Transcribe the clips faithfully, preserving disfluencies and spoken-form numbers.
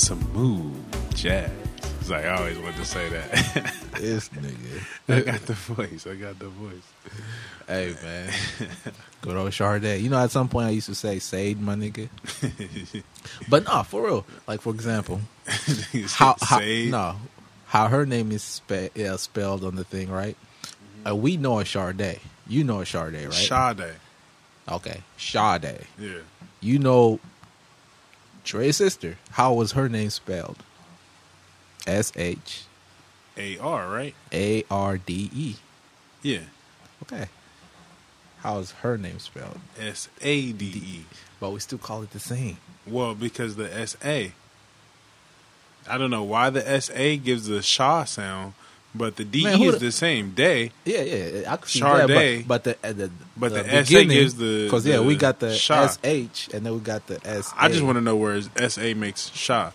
some smooth jazz. It's like I always wanted to say that. This nigga. I got the voice. I got the voice. Hey, man. Good old Shardé. You know, at some point I used to say, Sade, my nigga. But no, for real. Like, for example, how, how, no, how her name is spe- yeah, spelled on the thing, right? Mm-hmm. Uh, we know a Shardé. You know a Shardé, right? Shardé. Okay. Shardé. Yeah. You know Dre's sister. How was her name spelled? S H A R, right? A R D E. Yeah. Okay. How is her name spelled? S A D E. But we still call it the same. Well, because the S A. I don't know why the S A gives the Sha sound, but the D E Man, is the, the same. Day. Yeah, yeah. I could see that, but, but the, uh, the, but the, the S A gives the Because, yeah, we got the Sha. S H, and then we got the S A. I just want to know where S A makes Sha.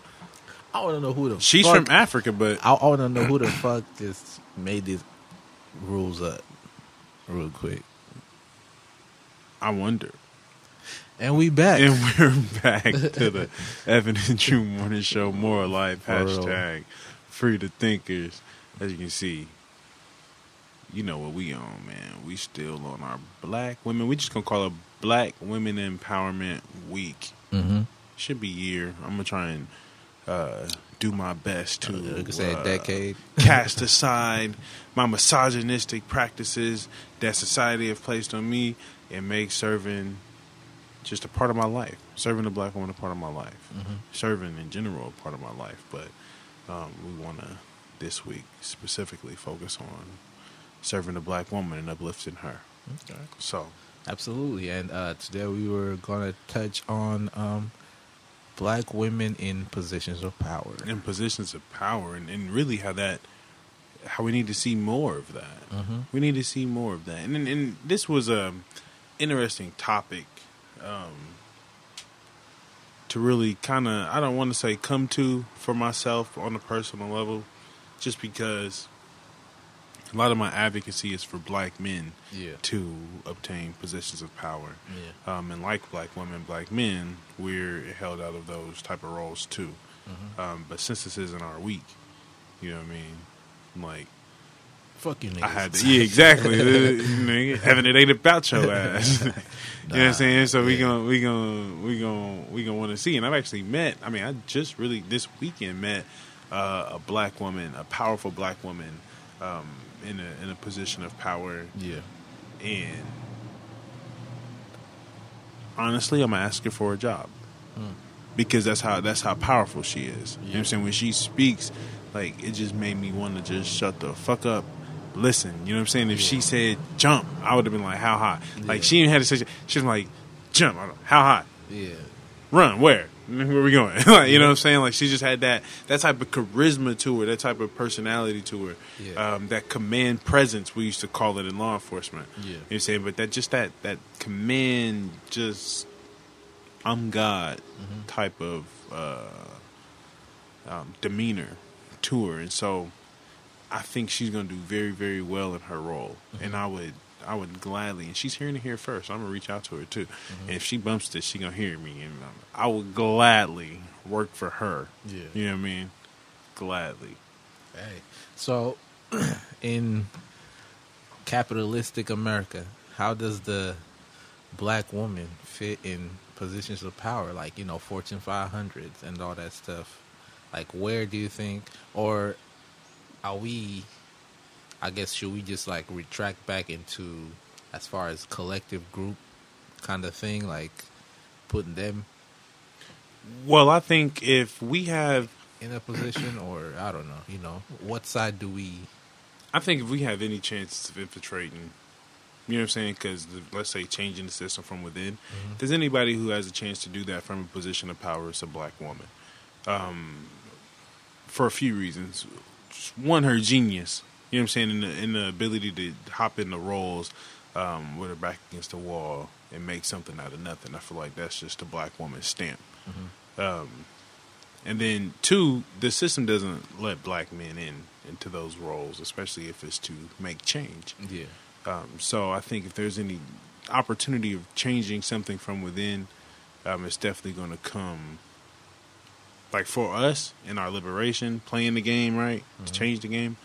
I want to know who the She's fuck... She's from Africa, but... I want to know who the fuck just made these rules up real quick. I wonder. And we back. And we're back to the Evan and Drew Morning Show. More Alive. Hashtag Free the Thinkers. As you can see, you know what we on, man. We still on our Black Women. We just going to call it Black Women Empowerment Week. Mm-hmm. Should be year. I'm going to try and... Uh, do my best to you could say uh, a decade. cast aside my misogynistic practices that society have placed on me and make serving just a part of my life. Serving the Black woman a part of my life. Mm-hmm. Serving in general a part of my life. But um, we want to, this week, specifically focus on serving the Black woman and uplifting her. Okay. So. Absolutely. And uh, today we were going to touch on... Um, Black women in positions of power. In positions of power, and, and really how that, how we need to see more of that. Mm-hmm. We need to see more of that. And, and, and this was an interesting topic um, to really kind of, I don't want to say come to for myself on a personal level, just because a lot of my advocacy is for Black men yeah. to obtain positions of power. Yeah. Um, and like Black women, Black men, we're held out of those type of roles too. Mm-hmm. Um, but since this isn't our week, you know what I mean? Like, fuck you niggas. I had to, yeah, exactly. Evan, it ain't about your ass. You nah, know what I'm saying? So yeah. we gonna we gonna we gonna we gonna want to see. And I've actually met. I mean, I just really this weekend met uh, a Black woman, a powerful Black woman. Um, in a in a position of power. Yeah. And honestly, I'm gonna ask her for a job. Mm. Because that's how that's how powerful she is. Yeah. You know what I'm saying? When she speaks, like it just made me want to just shut the fuck up, listen. You know what I'm saying? If yeah. she said jump, I would have been like, how high? Yeah. Like she didn't have to say she was like, jump, how high? Yeah. Run, where? Where we going? Like, you know what I'm saying? Like she just had that that type of charisma to her, that type of personality to her, yeah. um, that command presence we used to call it in law enforcement. Yeah. You know what I'm saying? But that just that that command, just I'm God mm-hmm. type of uh, um, demeanor to her, and so I think she's going to do very very well in her role. Mm-hmm. And I would. I would gladly, and she's hearing it here first. I'm gonna reach out to her too. Mm-hmm. And if she bumps this, she gonna hear me. And I would gladly work for her. Yeah, you know what I mean. Gladly. Hey, so in capitalistic America, how does the Black woman fit in positions of power, like you know, Fortune five hundreds and all that stuff? Like, where do you think, or are we? I guess should we just like retract back into as far as collective group kind of thing, like putting them? Well, I think if we have in a position, or I don't know, you know, what side do we? I think if we have any chance of infiltrating, you know what I'm saying? Because let's say changing the system from within. Mm-hmm. If there's anybody who has a chance to do that from a position of power, it's a Black woman. Um, for a few reasons, one, her genius. You know what I'm saying? In the, in the ability to hop in the roles um, with her back against the wall and make something out of nothing. I feel like that's just a Black woman's stamp. Mm-hmm. Um, and then, two, the system doesn't let Black men in into those roles, especially if it's to make change. Yeah. Um, so I think if there's any opportunity of changing something from within, um, it's definitely going to come like for us in our liberation, playing the game, right, mm-hmm. to change the game,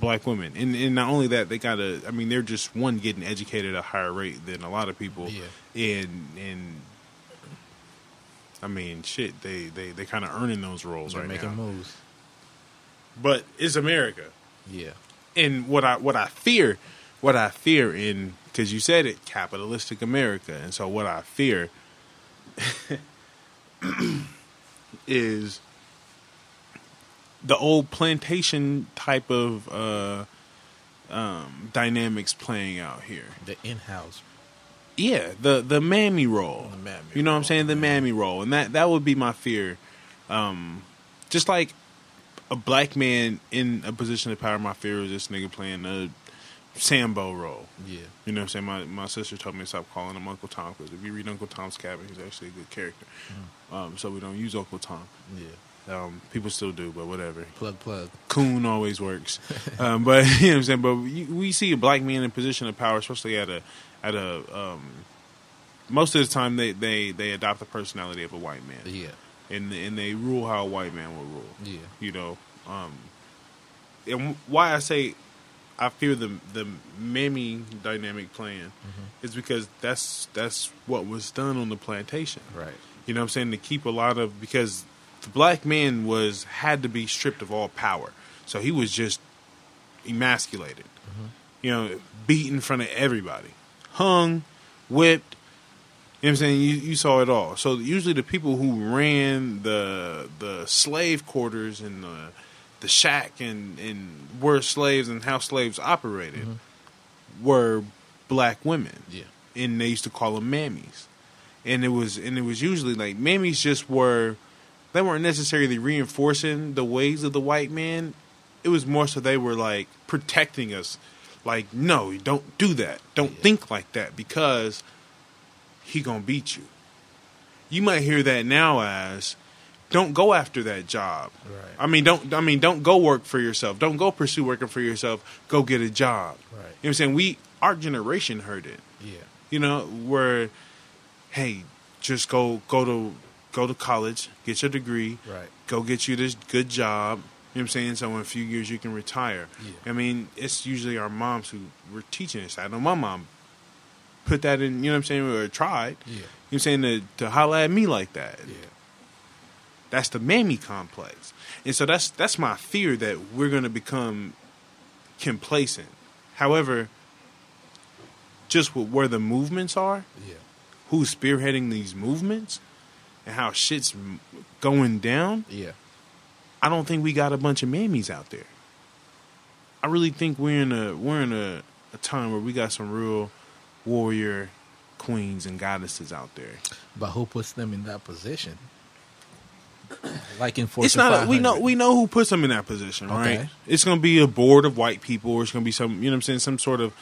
black women. And, and not only that, they got to, I mean, they're just, one, getting educated at a higher rate than a lot of people. Yeah. And, and I mean, shit, they, they, they kind of earning those roles they're right now. They're making moves. But it's America. Yeah. And what I what I fear, what I fear in, because you said it, capitalistic America. And so what I fear is the old plantation type of uh, um, dynamics playing out here. The in-house. Yeah, the, the mammy role. The mammy you know role, what I'm saying? The man. mammy role. And that, that would be my fear. Um, just like a black man in a position of power, my fear is this nigga playing a Sambo role. Yeah. You know what I'm saying? My my sister told me to stop calling him Uncle Tom, because if you read Uncle Tom's Cabin, he's actually a good character. Mm. Um, so we don't use Uncle Tom. Yeah. Um, people still do, but whatever. Plug, plug. Coon always works. um, but, you know what I'm saying? But we, we see a black man in a position of power, especially at a, at a um, most of the time they, they, they adopt the personality of a white man. Yeah. And and they rule how a white man will rule. Yeah, you know, um, and why I say I fear the the mammy dynamic playing mm-hmm. is because that's that's what was done on the plantation. Right. You know what I'm saying? To keep a lot of, because the black man was had to be stripped of all power, so he was just emasculated. Mm-hmm. You know, beat in front of everybody, hung, whipped. You know what I'm saying? You, you saw it all. So usually the people who ran the the slave quarters and the the shack and, and were slaves and how slaves operated mm-hmm. were black women. Yeah. And they used to call them mammies. And it was and it was usually like mammies just were, they weren't necessarily reinforcing the ways of the white man. It was more so they were like protecting us. Like, no, don't do that. Don't yeah. think like that, because he gonna beat you. You might hear that now as, don't go after that job. Right. I mean, don't. I mean, don't go work for yourself. Don't go pursue working for yourself. Go get a job. Right. You know what I'm saying? We, our generation heard it. Yeah. You know, where, hey, just go, go to, go to college, get your degree. Right. Go get you this good job. You know what I'm saying? So in a few years you can retire. Yeah. I mean, it's usually our moms who were teaching us. I know my mom put that in, you know what I'm saying, or tried, yeah. you know what I'm saying, to, to holler at me like that. Yeah. That's the mammy complex. And so that's that's my fear, that we're going to become complacent. However, just with where the movements are, yeah. who's spearheading these movements, and how shit's going down, yeah. I don't think we got a bunch of mammies out there. I really think we're in a, we're in a, a time where we got some real warrior queens and goddesses out there, but who puts them in that position? Like in Fortune, it's not a, we know we know who puts them in that position, okay. right? It's going to be a board of white people, or it's going to be some, you know what I'm saying, some sort of.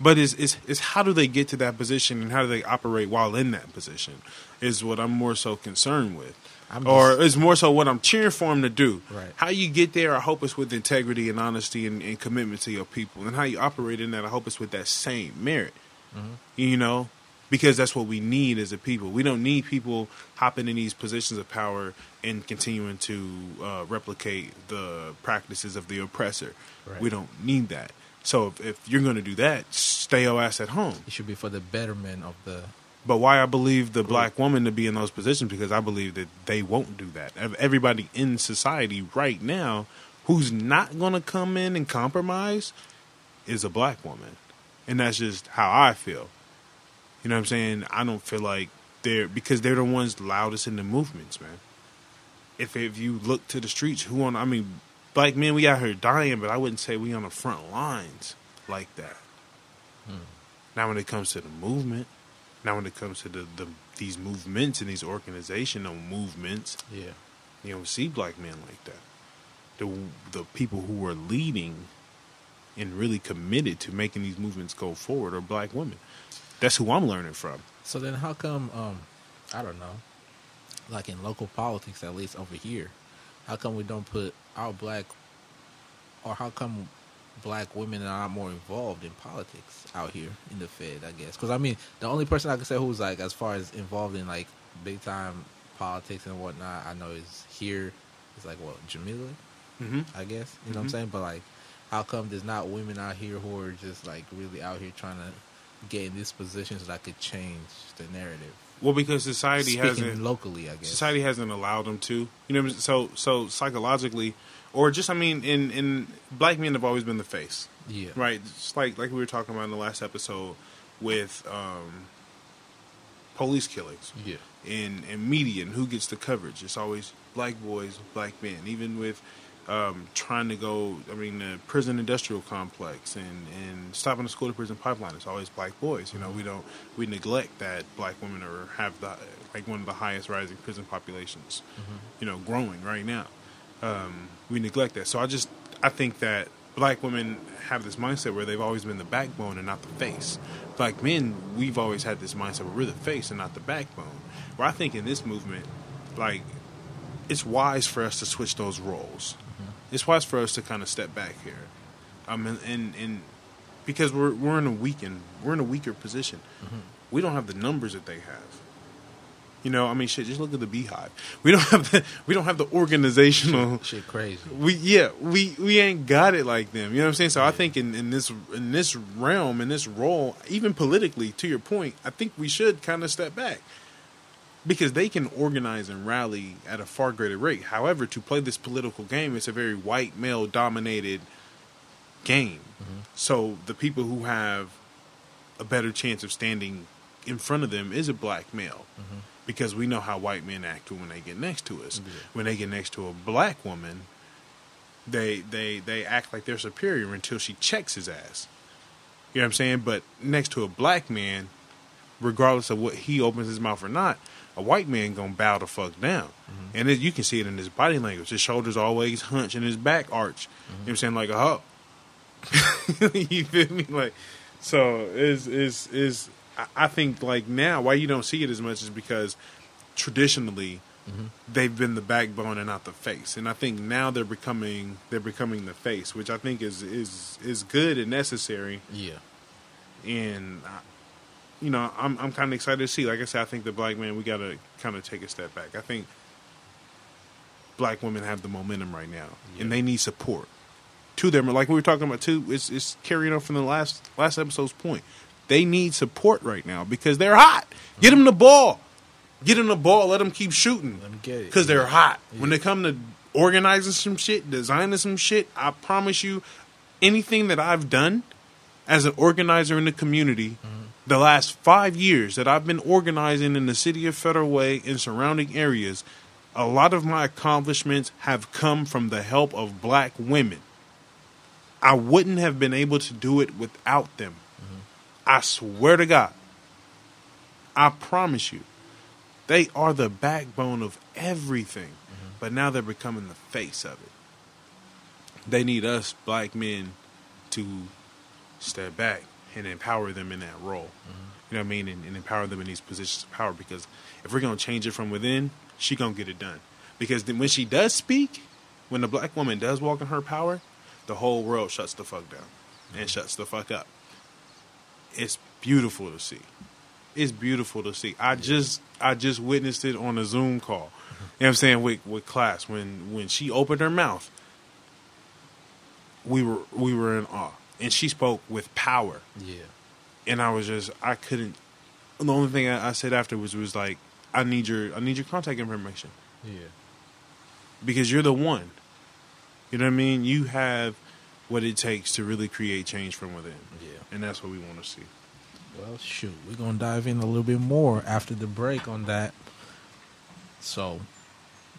But it's, it's it's how do they get to that position, and how do they operate while in that position? Is what I'm more so concerned with, I'm just, or is more so what I'm cheering for them to do. Right. How you get there, I hope it's with integrity and honesty and, and commitment to your people, and how you operate in that, I hope it's with that same merit. Mm-hmm. You know, because that's what we need as a people. We don't need people hopping in these positions of power and continuing to uh, replicate the practices of the oppressor. Right. We don't need that. So if, if you're going to do that, stay your ass at home. It should be for the betterment of the. But why I believe the group. Black woman to be in those positions, because I believe that they won't do that. Everybody in society right now who's not going to come in and compromise is a black woman. And that's just how I feel. You know what I'm saying? I don't feel like they're... Because they're the ones loudest in the movements, man. If if you look to the streets, who on... I mean, black men, we out here dying, but I wouldn't say we on the front lines like that. Hmm. Now when it comes to the movement, now when it comes to the, the these movements and these organizational movements, yeah, you don't see black men like that. The the people who are leading... and really committed to making these movements go forward are black women. That's who I'm learning from. So then how come, um, I don't know, like in local politics, at least over here, how come we don't put our black, or how come black women are more involved in politics out here in the Fed, I guess? Because, I mean, the only person I can say who's, like, as far as involved in, like, big-time politics and whatnot, I know is here. It's like, well, Jamila, mm-hmm. I guess. You know mm-hmm. what I'm saying? But, like, how come there's not women out here who are just, like, really out here trying to get in these positions that could change the narrative? Well, because society Speaking hasn't... locally, I guess. Society hasn't allowed them to. You know, so so psychologically, or just, I mean, in, in black men have always been the face. Yeah. Right? Just like, like we were talking about in the last episode with um, police killings. Yeah. And, and media and who gets the coverage. It's always black boys, black men. Even with um, trying to go, I mean, the prison industrial complex and, and stopping the school to prison pipeline. It's always black boys. You know, we don't, we neglect that black women are have the, like one of the highest rising prison populations, mm-hmm. you know, growing right now. Um, we neglect that. So I just, I think that black women have this mindset where they've always been the backbone and not the face. Black men, we've always had this mindset where we're the face and not the backbone. Where I think in this movement, like, it's wise for us to switch those roles. Mm-hmm. It's wise for us to kind of step back here, um, and, and, and because we're we're in a weakened, we're in a weaker position. Mm-hmm. We don't have the numbers that they have. You know, I mean, shit. Just look at the Beehive. We don't have the we don't have the organizational shit. Crazy. We yeah. We, we ain't got it like them. You know what I'm saying? So yeah. I think in, in this in this realm in this role, even politically, to your point, I think we should kind of step back. Because they can organize and rally at a far greater rate. However, to play this political game, it's a very white, male-dominated game. Mm-hmm. So the people who have a better chance of standing in front of them is a black male. Mm-hmm. Because we know how white men act when they get next to us. Yeah. When they get next to a black woman, they they they act like they're superior until she checks his ass. You know what I'm saying? But next to a black man, regardless of what he opens his mouth or not, a white man gonna bow the fuck down. Mm-hmm. And it, you can see it in his body language. His shoulders always hunch and his back arch. Mm-hmm. You know what I'm saying? Like a hoe. You feel me? Like, so is is is I think like now why you don't see it as much is because traditionally mm-hmm. they've been the backbone and not the face. And I think now they're becoming they're becoming the face, which I think is is, is good and necessary. Yeah. And I, You know, I'm I'm kind of excited to see. Like I said, I think the black man, we got to kind of take a step back. I think black women have the momentum right now, yeah. and they need support to them. Like we were talking about, too, it's, it's carrying on from the last last episode's point. They need support right now because they're hot. Mm-hmm. Get them the ball. Get them the ball. Let them keep shooting. Let them get it. Because yeah. they're hot. Yeah. When they come to organizing some shit, designing some shit, I promise you, anything that I've done as an organizer in the community, mm-hmm. the last five years that I've been organizing in the city of Federal Way and surrounding areas, a lot of my accomplishments have come from the help of black women. I wouldn't have been able to do it without them. Mm-hmm. I swear to God. I promise you. They are the backbone of everything. Mm-hmm. But now they're becoming the face of it. They need us black men to step back and empower them in that role. Mm-hmm. You know what I mean? And, and empower them in these positions of power, because if we're going to change it from within, she going to get it done. Because then when she does speak, when the black woman does walk in her power, the whole world shuts the fuck down mm-hmm. and shuts the fuck up. It's beautiful to see. It's beautiful to see. I yeah. just I just witnessed it on a Zoom call. Mm-hmm. You know what I'm saying? With, with class. When, when she opened her mouth, we were we were in awe. And she spoke with power. Yeah. And I was just, I couldn't, the only thing I, I said afterwards was like, I need your, I need your contact information. Yeah. Because you're the one. You know what I mean? You have what it takes to really create change from within. Yeah. And that's what we want to see. Well, shoot. We're going to dive in a little bit more after the break on that. So,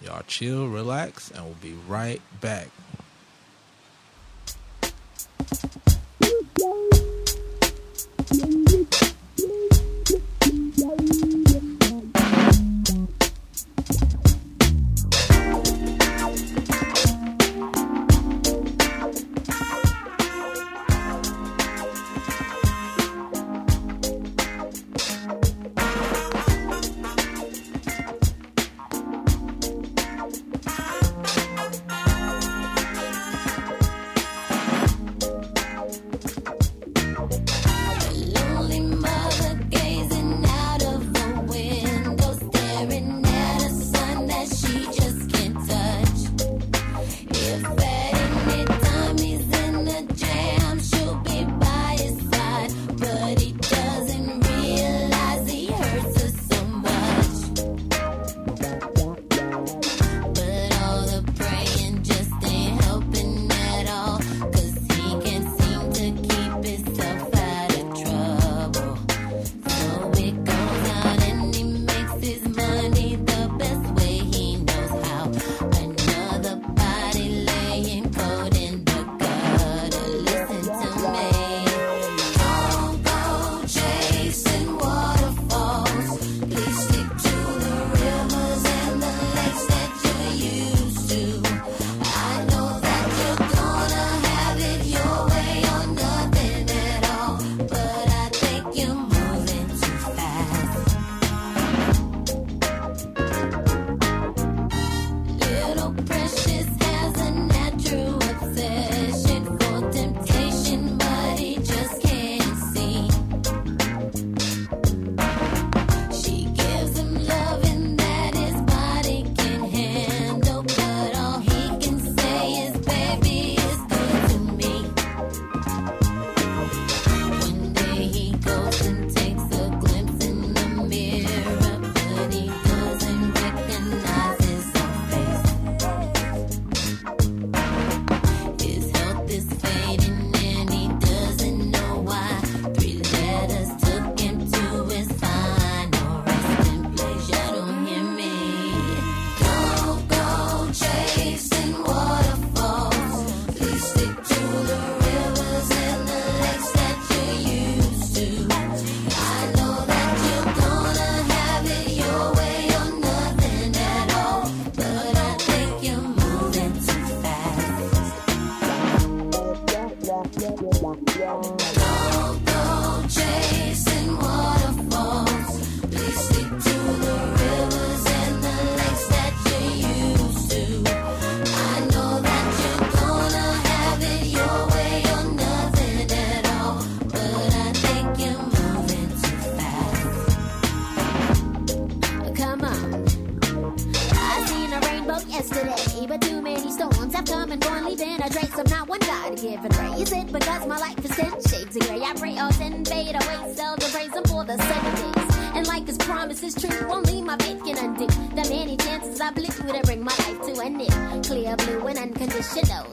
y'all chill, relax, and we'll be right back. cause my life is ten shades of gray. I pray all ten fade away, sell the praise and for the seven days. And like his promise is true, only my faith can undo the many chances I blew to bring my life to an end. Clear blue and unconditional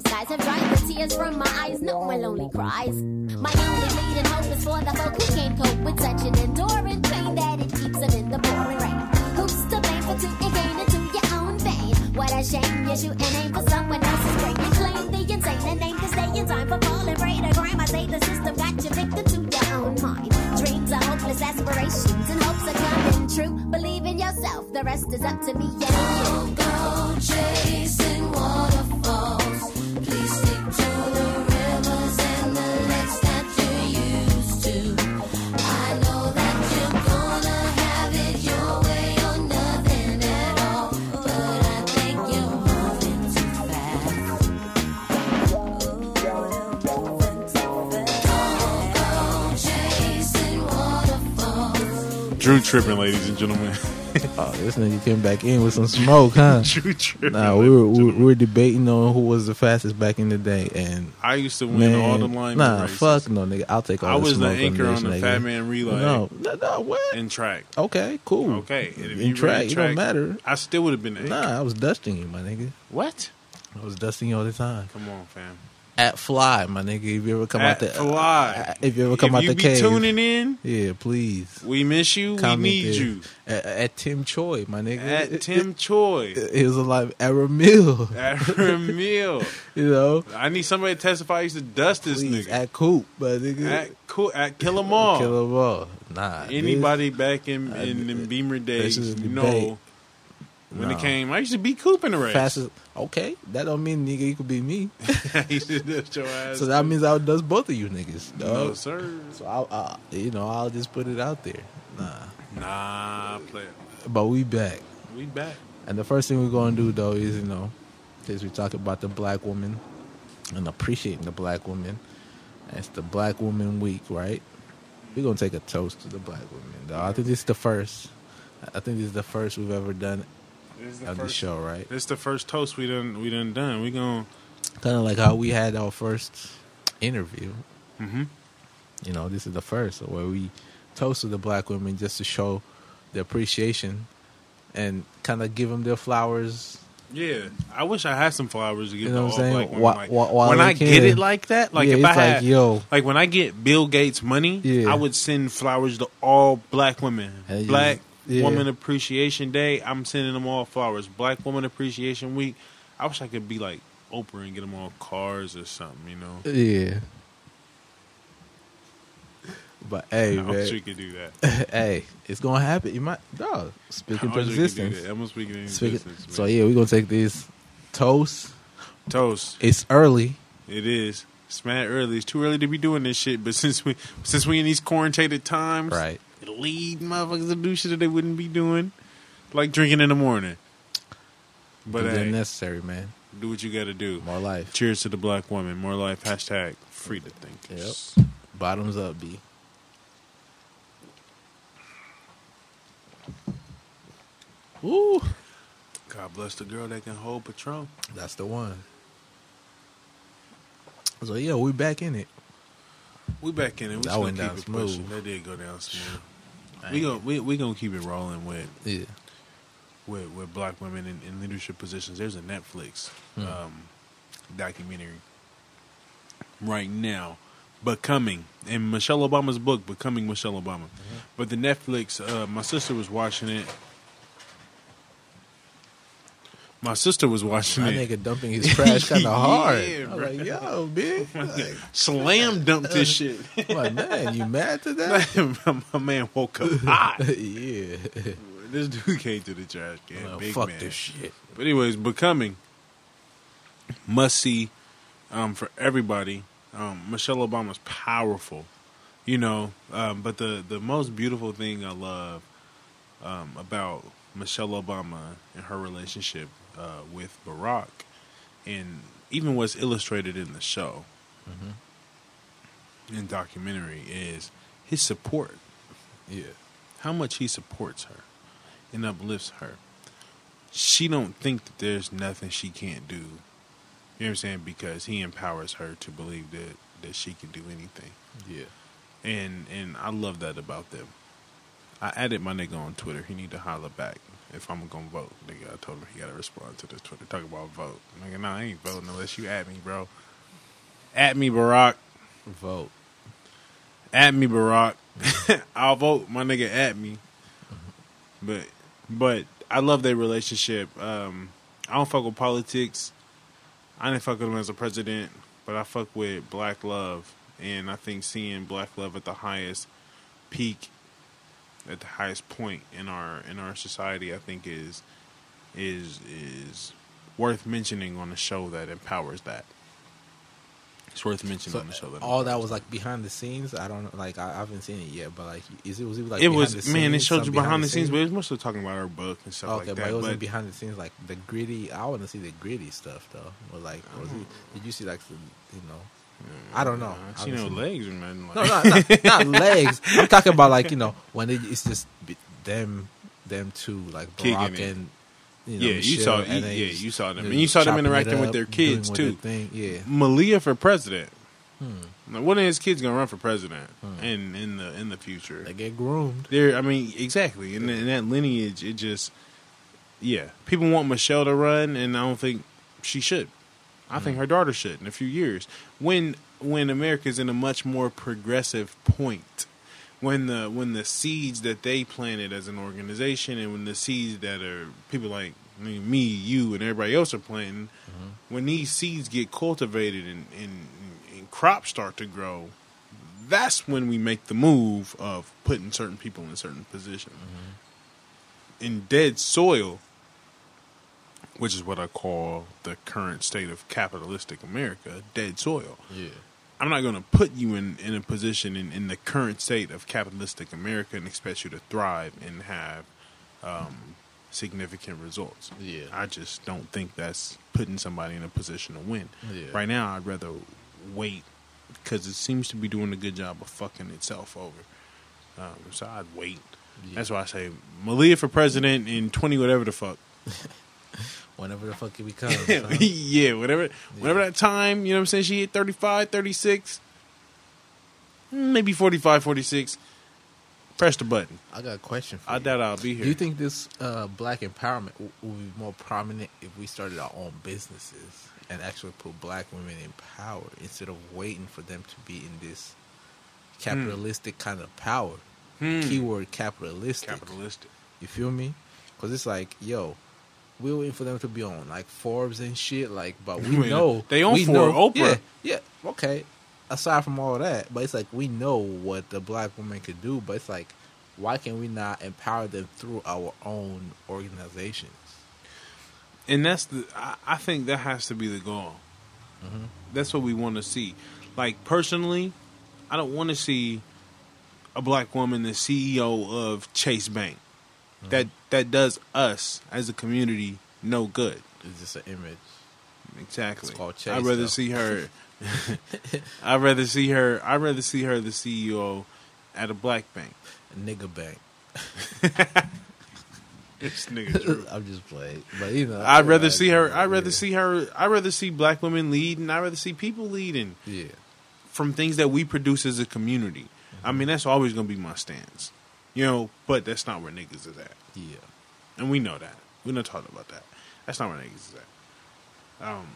skies have dried the tears from my eyes. No one lonely cries. My only leading hope is for the folk who can't cope with such an enduring pain that it keeps them in the pouring rain. Who's to blame for two and gain into your own vein? What a shame you shoot and aim for someone else's brain. You claim the insane and aim to stay in time for falling prey to crime. I say the system got you victim to your own mind. Dreams are hopeless aspirations and hopes are coming true. Believe in yourself, the rest is up to me. Yeah. Don't go chasing waterfalls. Please stick to the rivers and the lakes that you're used to. I know that you're gonna have it your way or nothing at all, but I think you're moving too fast. You're moving too fast. Don't go chasing waterfalls. Drew tripping, ladies and gentlemen. Oh, this nigga came back in with some smoke, huh? True, true. Nah, we were, we were debating on who was the fastest back in the day, and I used to win man, all the line. Nah, races. Fuck no, nigga. I'll take all. I the was the anchor on, on the nigga. Fat Man Relay. No, no, no, what? In track. Okay, cool. Okay, and if in you track, it don't matter. I still would have been the anchor. Nah, I was dusting you, my nigga. What? I was dusting you all the time. Come on, fam. At Fly, my nigga. If you ever come At out the Fly, uh, if you ever come if out you the be cave, tuning in. Yeah, please. We miss you. Comment we need it. you. At, at Tim Choi, my nigga. At it, Tim it, Choi, he was alive. At Ramil. At Ramil. You know, I need somebody to testify. I used to dust please, this nigga. At Coop, my nigga. At Coop. At Kill 'Em All. Kill 'Em All. Nah. Anybody this, back in I, in them Beamer days? No. When no. it came, I used to beat Coop in the race. Fastest, okay, that don't mean nigga, you could beat me. You should dust your ass. So that too. means I would dust both of you niggas. Dog. No sir. So I, I, you know, I'll just put it out there. Nah, nah, player. But we back. We back. And the first thing we're gonna do though is, you know, since we talk about the black woman and appreciating the black woman, it's the Black Woman Week, right? We're gonna take a toast to the black woman. Though. I think this is the first. I think this is the first we've ever done. This the of first, the show, right? It's the first toast we done we done done. We gonna kind of like how we had our first interview. Mm-hmm. You know, this is the first where we toasted the black women just to show the appreciation and kind of give them their flowers. Yeah, I wish I had some flowers to give. You know what I'm saying? Wh- like, wh- when I can. get it like that, like yeah, if I like, had, yo. like when I get Bill Gates money, yeah. I would send flowers to all black women, hey, black. Yeah. Yeah. Woman Appreciation Day, I'm sending them all flowers. Black Woman Appreciation Week, I wish I could be like Oprah and get them all cars or something, you know. Yeah. But hey, man, I wish we could do that. Hey, it's gonna happen. You might, dog. Speaking of existence, I'm speaking of existence. So yeah, we're gonna take this toast. Toast. It's early. It is. It's mad early. It's too early to be doing this shit. But since we, since we in these quarantined times, right. Lead motherfuckers to do shit that they wouldn't be doing, like drinking in the morning. But it's hey, necessary, man. Do what you gotta do. More life. Cheers to the black woman. More life. Hashtag free to thinkers. Yep. Bottoms up, B. Woo. God bless the girl that can hold Patron. That's the one. So yeah, we back in it. We back in it. We that went down smooth. Pushing. That did go down smooth. We gonna we we gonna keep it rolling with yeah. with with black women in, in leadership positions. There's a Netflix mm. um, documentary right now, Becoming, in Michelle Obama's book, Becoming Michelle Obama. Mm-hmm. But the Netflix, uh, my sister was watching it. My sister was watching my it. That nigga dumping his trash kind of hard. Yeah, I was bro. like, yo, bitch. Like, slam dumped this shit. I'm like, man, you mad to that? my, my man woke up hot. Yeah. This dude came to the trash can. Well, big fuck man. this shit. But anyways, Becoming. Must see um, for everybody. Um, Michelle Obama's powerful. You know, um, but the, the most beautiful thing I love um, about Michelle Obama and her relationship Uh, with Barack, and even what's illustrated in the show mm-hmm. and documentary is his support. Yeah, how much he supports her and uplifts her. She don't think that there's nothing she can't do. You know what I'm saying? Because he empowers her to believe that that she can do anything. Yeah. And and I love that about them. I added my nigga on Twitter. He need to holler back. If I'm gonna vote, nigga, I told him he gotta respond to the Twitter. Talk about vote. Nigga, nah, I ain't voting unless you at me, bro. At me, Barack. Vote. At me, Barack. I'll vote, my nigga, at me. But but I love their relationship. Um, I don't fuck with politics. I didn't fuck with him as a president, but I fuck with black love. And I think seeing black love at the highest peak, at the highest point in our in our society, I think is is is worth mentioning on a show that empowers that. It's worth mentioning so on the show that all that was like behind the scenes. I don't like I, I haven't seen it yet, but like is it was it like it was the scenes, man. It showed you behind, behind the scenes, scenes, but it was mostly talking about our book and stuff okay, like that. Okay, but it wasn't but, behind the scenes like the gritty. I want to see the gritty stuff though. Or like, or was it, did you see like the, you know? I don't know. I see no legs or nothing. Like. No, no, not, not legs. I'm talking about like, you know, when it, it's just them, them two, like Barack and you know, yeah, Michelle, you saw, and yeah, just, you saw them, and you saw them interacting up, with their kids too. Their yeah, Malia for president. Hmm. Like, one of his kids gonna run for president hmm. in in the in the future. They get groomed. There, I mean, exactly. And in, in that lineage, it just yeah, people want Michelle to run, and I don't think she should. I think her daughter should in a few years. When when America's in a much more progressive point, when the when the seeds that they planted as an organization and when the seeds that are people like I mean, me, you, and everybody else are planting, mm-hmm. when these seeds get cultivated and, and, and crops start to grow, that's when we make the move of putting certain people in a certain position. Mm-hmm. In dead soil, which is what I call the current state of capitalistic America, dead soil. Yeah, I'm not going to put you in, in a position in, in the current state of capitalistic America and expect you to thrive and have um, significant results. Yeah, I just don't think that's putting somebody in a position to win. Yeah. Right now, I'd rather wait because it seems to be doing a good job of fucking itself over. Um, so I'd wait. Yeah. That's why I say Malia for president in twenty whatever the fuck. Whenever the fuck it becomes. Huh? yeah, whenever yeah. whenever that time, you know what I'm saying, she hit thirty-five, thirty-six, maybe forty-five, forty-six, press the button. I got a question for I you. I doubt I'll be here. Do you think this uh, black empowerment w- would be more prominent if we started our own businesses and actually put black women in power instead of waiting for them to be in this capitalistic mm. kind of power? Mm. Keyword capitalistic. Capitalistic. You feel me? Because it's like, yo... we were waiting for them to be on like Forbes and shit, like, but we yeah. know they own for Oprah. Yeah, yeah, okay. Aside from all that, but it's like we know what the black woman could do, but it's like, why can we not empower them through our own organizations? And that's the, I, I think that has to be the goal. Mm-hmm. That's what we want to see. Like personally, I don't want to see a black woman the C E O of Chase Bank. Mm-hmm. That that does us as a community no good. It's just an image. Exactly. It's called Chase, I'd rather though. see her. I'd rather see her. I'd rather see her the C E O at a black bank, a nigga bank. It's nigga true. I'm just playing, but you know. I'd rather see her. I'd rather yeah. see her. I'd rather see black women leading. I'd rather see people leading. Yeah. From things that we produce as a community. Mm-hmm. I mean, that's always going to be my stance. You know, but that's not where niggas is at. Yeah. And we know that. We're not talking about that. That's not where niggas is at. Um,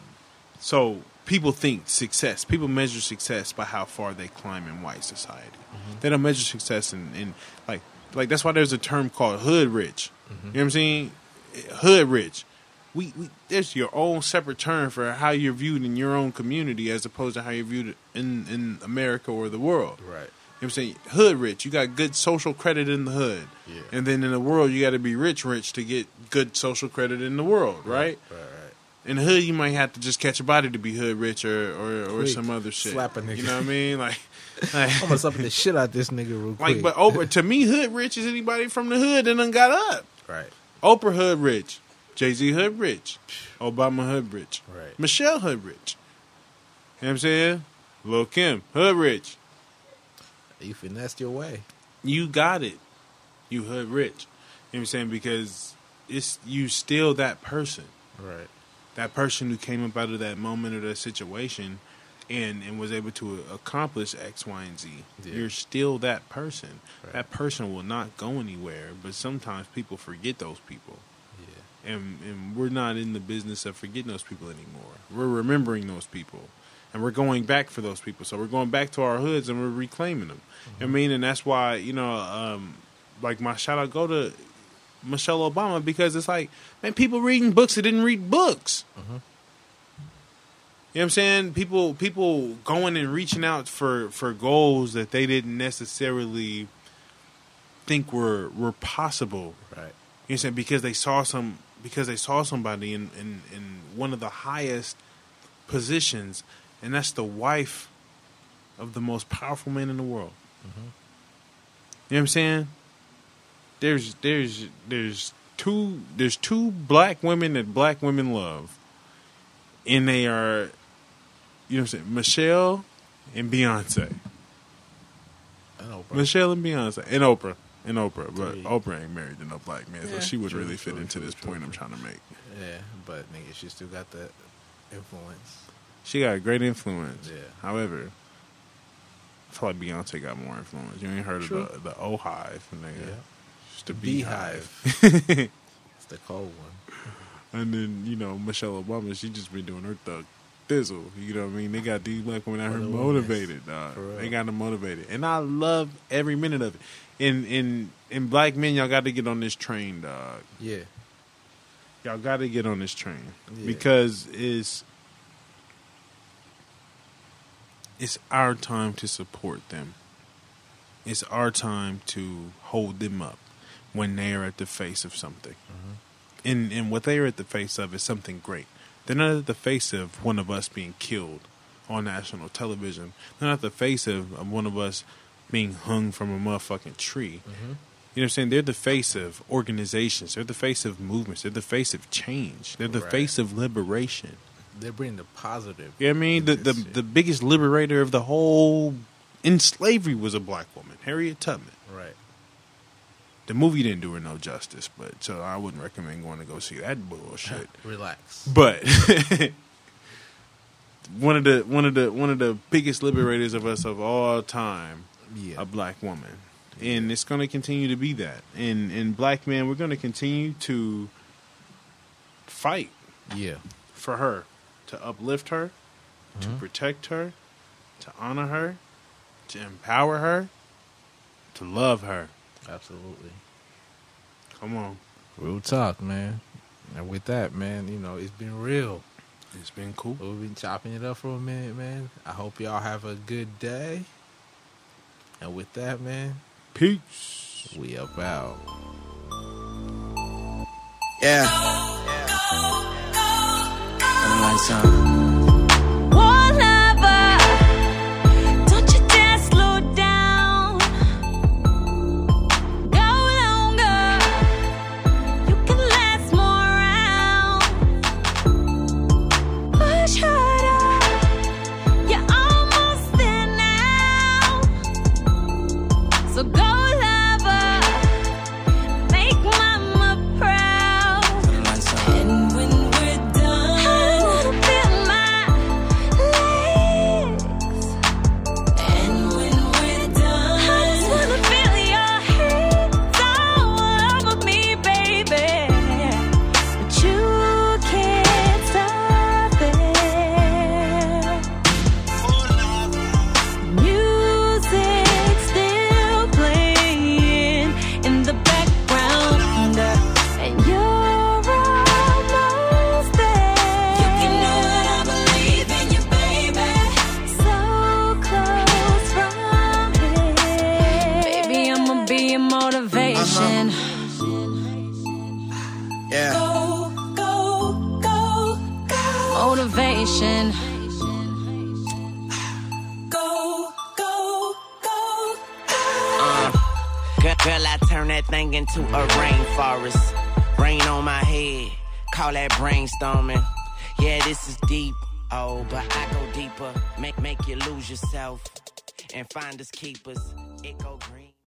so people think success. People measure success by how far they climb in white society. Mm-hmm. They don't measure success in, in like, like that's why there's a term called hood rich. Mm-hmm. You know what I'm saying? Hood rich. We, we there's your own separate term for how you're viewed in your own community as opposed to how you're viewed in, in America or the world. Right. You know what I'm saying? Hood rich. You got good social credit in the hood. Yeah. And then in the world, you got to be rich rich to get good social credit in the world, right? Right, right. In the hood, you might have to just catch a body to be hood rich or, or, or some other shit. Slap a nigga. You know what I mean? Like, like I'm going to slap the shit out this nigga real quick. Like, but Oprah, to me, hood rich is anybody from the hood that done got up. Right. Oprah hood rich. Jay-Z hood rich. Obama hood rich. Right. Michelle hood rich. You know what I'm saying? Lil' Kim hood rich. You finessed your way. You got it. You hood rich. You know what I'm saying? Because it's you still that person. Right. That person who came up out of that moment or that situation in and was able to accomplish X, Y, and Z, yeah. you're still that person. Right. That person will not go anywhere, but sometimes people forget those people. Yeah. And and we're not in the business of forgetting those people anymore. We're remembering those people. And we're going back for those people. So we're going back to our hoods and we're reclaiming them. Mm-hmm. I mean, and that's why, you know, um, like my shout out go to Michelle Obama, because it's like, man, people reading books that didn't read books. Mm-hmm. You know what I'm saying? People people going and reaching out for, for goals that they didn't necessarily think were were possible. Right. You know what I'm saying? Because they saw some because they saw somebody in, in, in one of the highest positions. And that's the wife of the most powerful man in the world. Mm-hmm. You know what I'm saying? There's there's there's two there's two black women that black women love, and they are, you know what I'm saying, Michelle and Beyonce. And Oprah. Michelle and Beyonce and Oprah and Oprah, but yeah. Oprah ain't married to no black man, yeah. so she would really fit into this point I'm trying to make. Yeah, but nigga, she still got that influence. She got a great influence. Yeah. However, I feel like Beyonce got more influence. You ain't heard True. of the, the O-Hive, nigga. Yeah. Just the Beehive. Beehive. It's the cold one. And then, you know, Michelle Obama, she just been doing her thug thizzle. You know what I mean? They got these black women out here motivated, dog. They got them motivated. And I love every minute of it. And, and, and black men, y'all got to get on this train, dog. Yeah. Y'all got to get on this train. Yeah. Because it's... It's our time to support them. It's our time to hold them up when they are at the face of something. Mm-hmm. And and what they are at the face of is something great. They're not at the face of one of us being killed on national television. They're not at the face of, of one of us being hung from a motherfucking tree. Mm-hmm. You know what I'm saying? They're the face of organizations. They're the face of movements. They're the face of change. They're the right. face of liberation. They're bringing the positive. Yeah, you know I mean, the the, the biggest liberator of the whole in slavery was a black woman, Harriet Tubman. Right. The movie didn't do her no justice, but so I wouldn't recommend going to go see that bullshit. Relax. But one of the one of the one of the biggest liberators of us of all time, yeah. a black woman, yeah. and it's going to continue to be that. And and black men, we're going to continue to fight. Yeah. For her. To uplift her, mm-hmm. to protect her, to honor her, to empower her, to love her. Absolutely. Come on. Real talk, man. And with that, man, you know, it's been real. It's been cool. We've been chopping it up for a minute, man. I hope y'all have a good day. And with that, man. Peace. We up out. Yeah. Yeah. yeah. Oh, lover, don't you dare slow down. Go longer, you can last more rounds. Push harder, you're almost there now. So go lover, make mama proud. And when into a rainforest, rain on my head, call that brainstorming. Yeah, this is deep, oh, but I go deeper, make make you lose yourself, and find us keepers, it go green.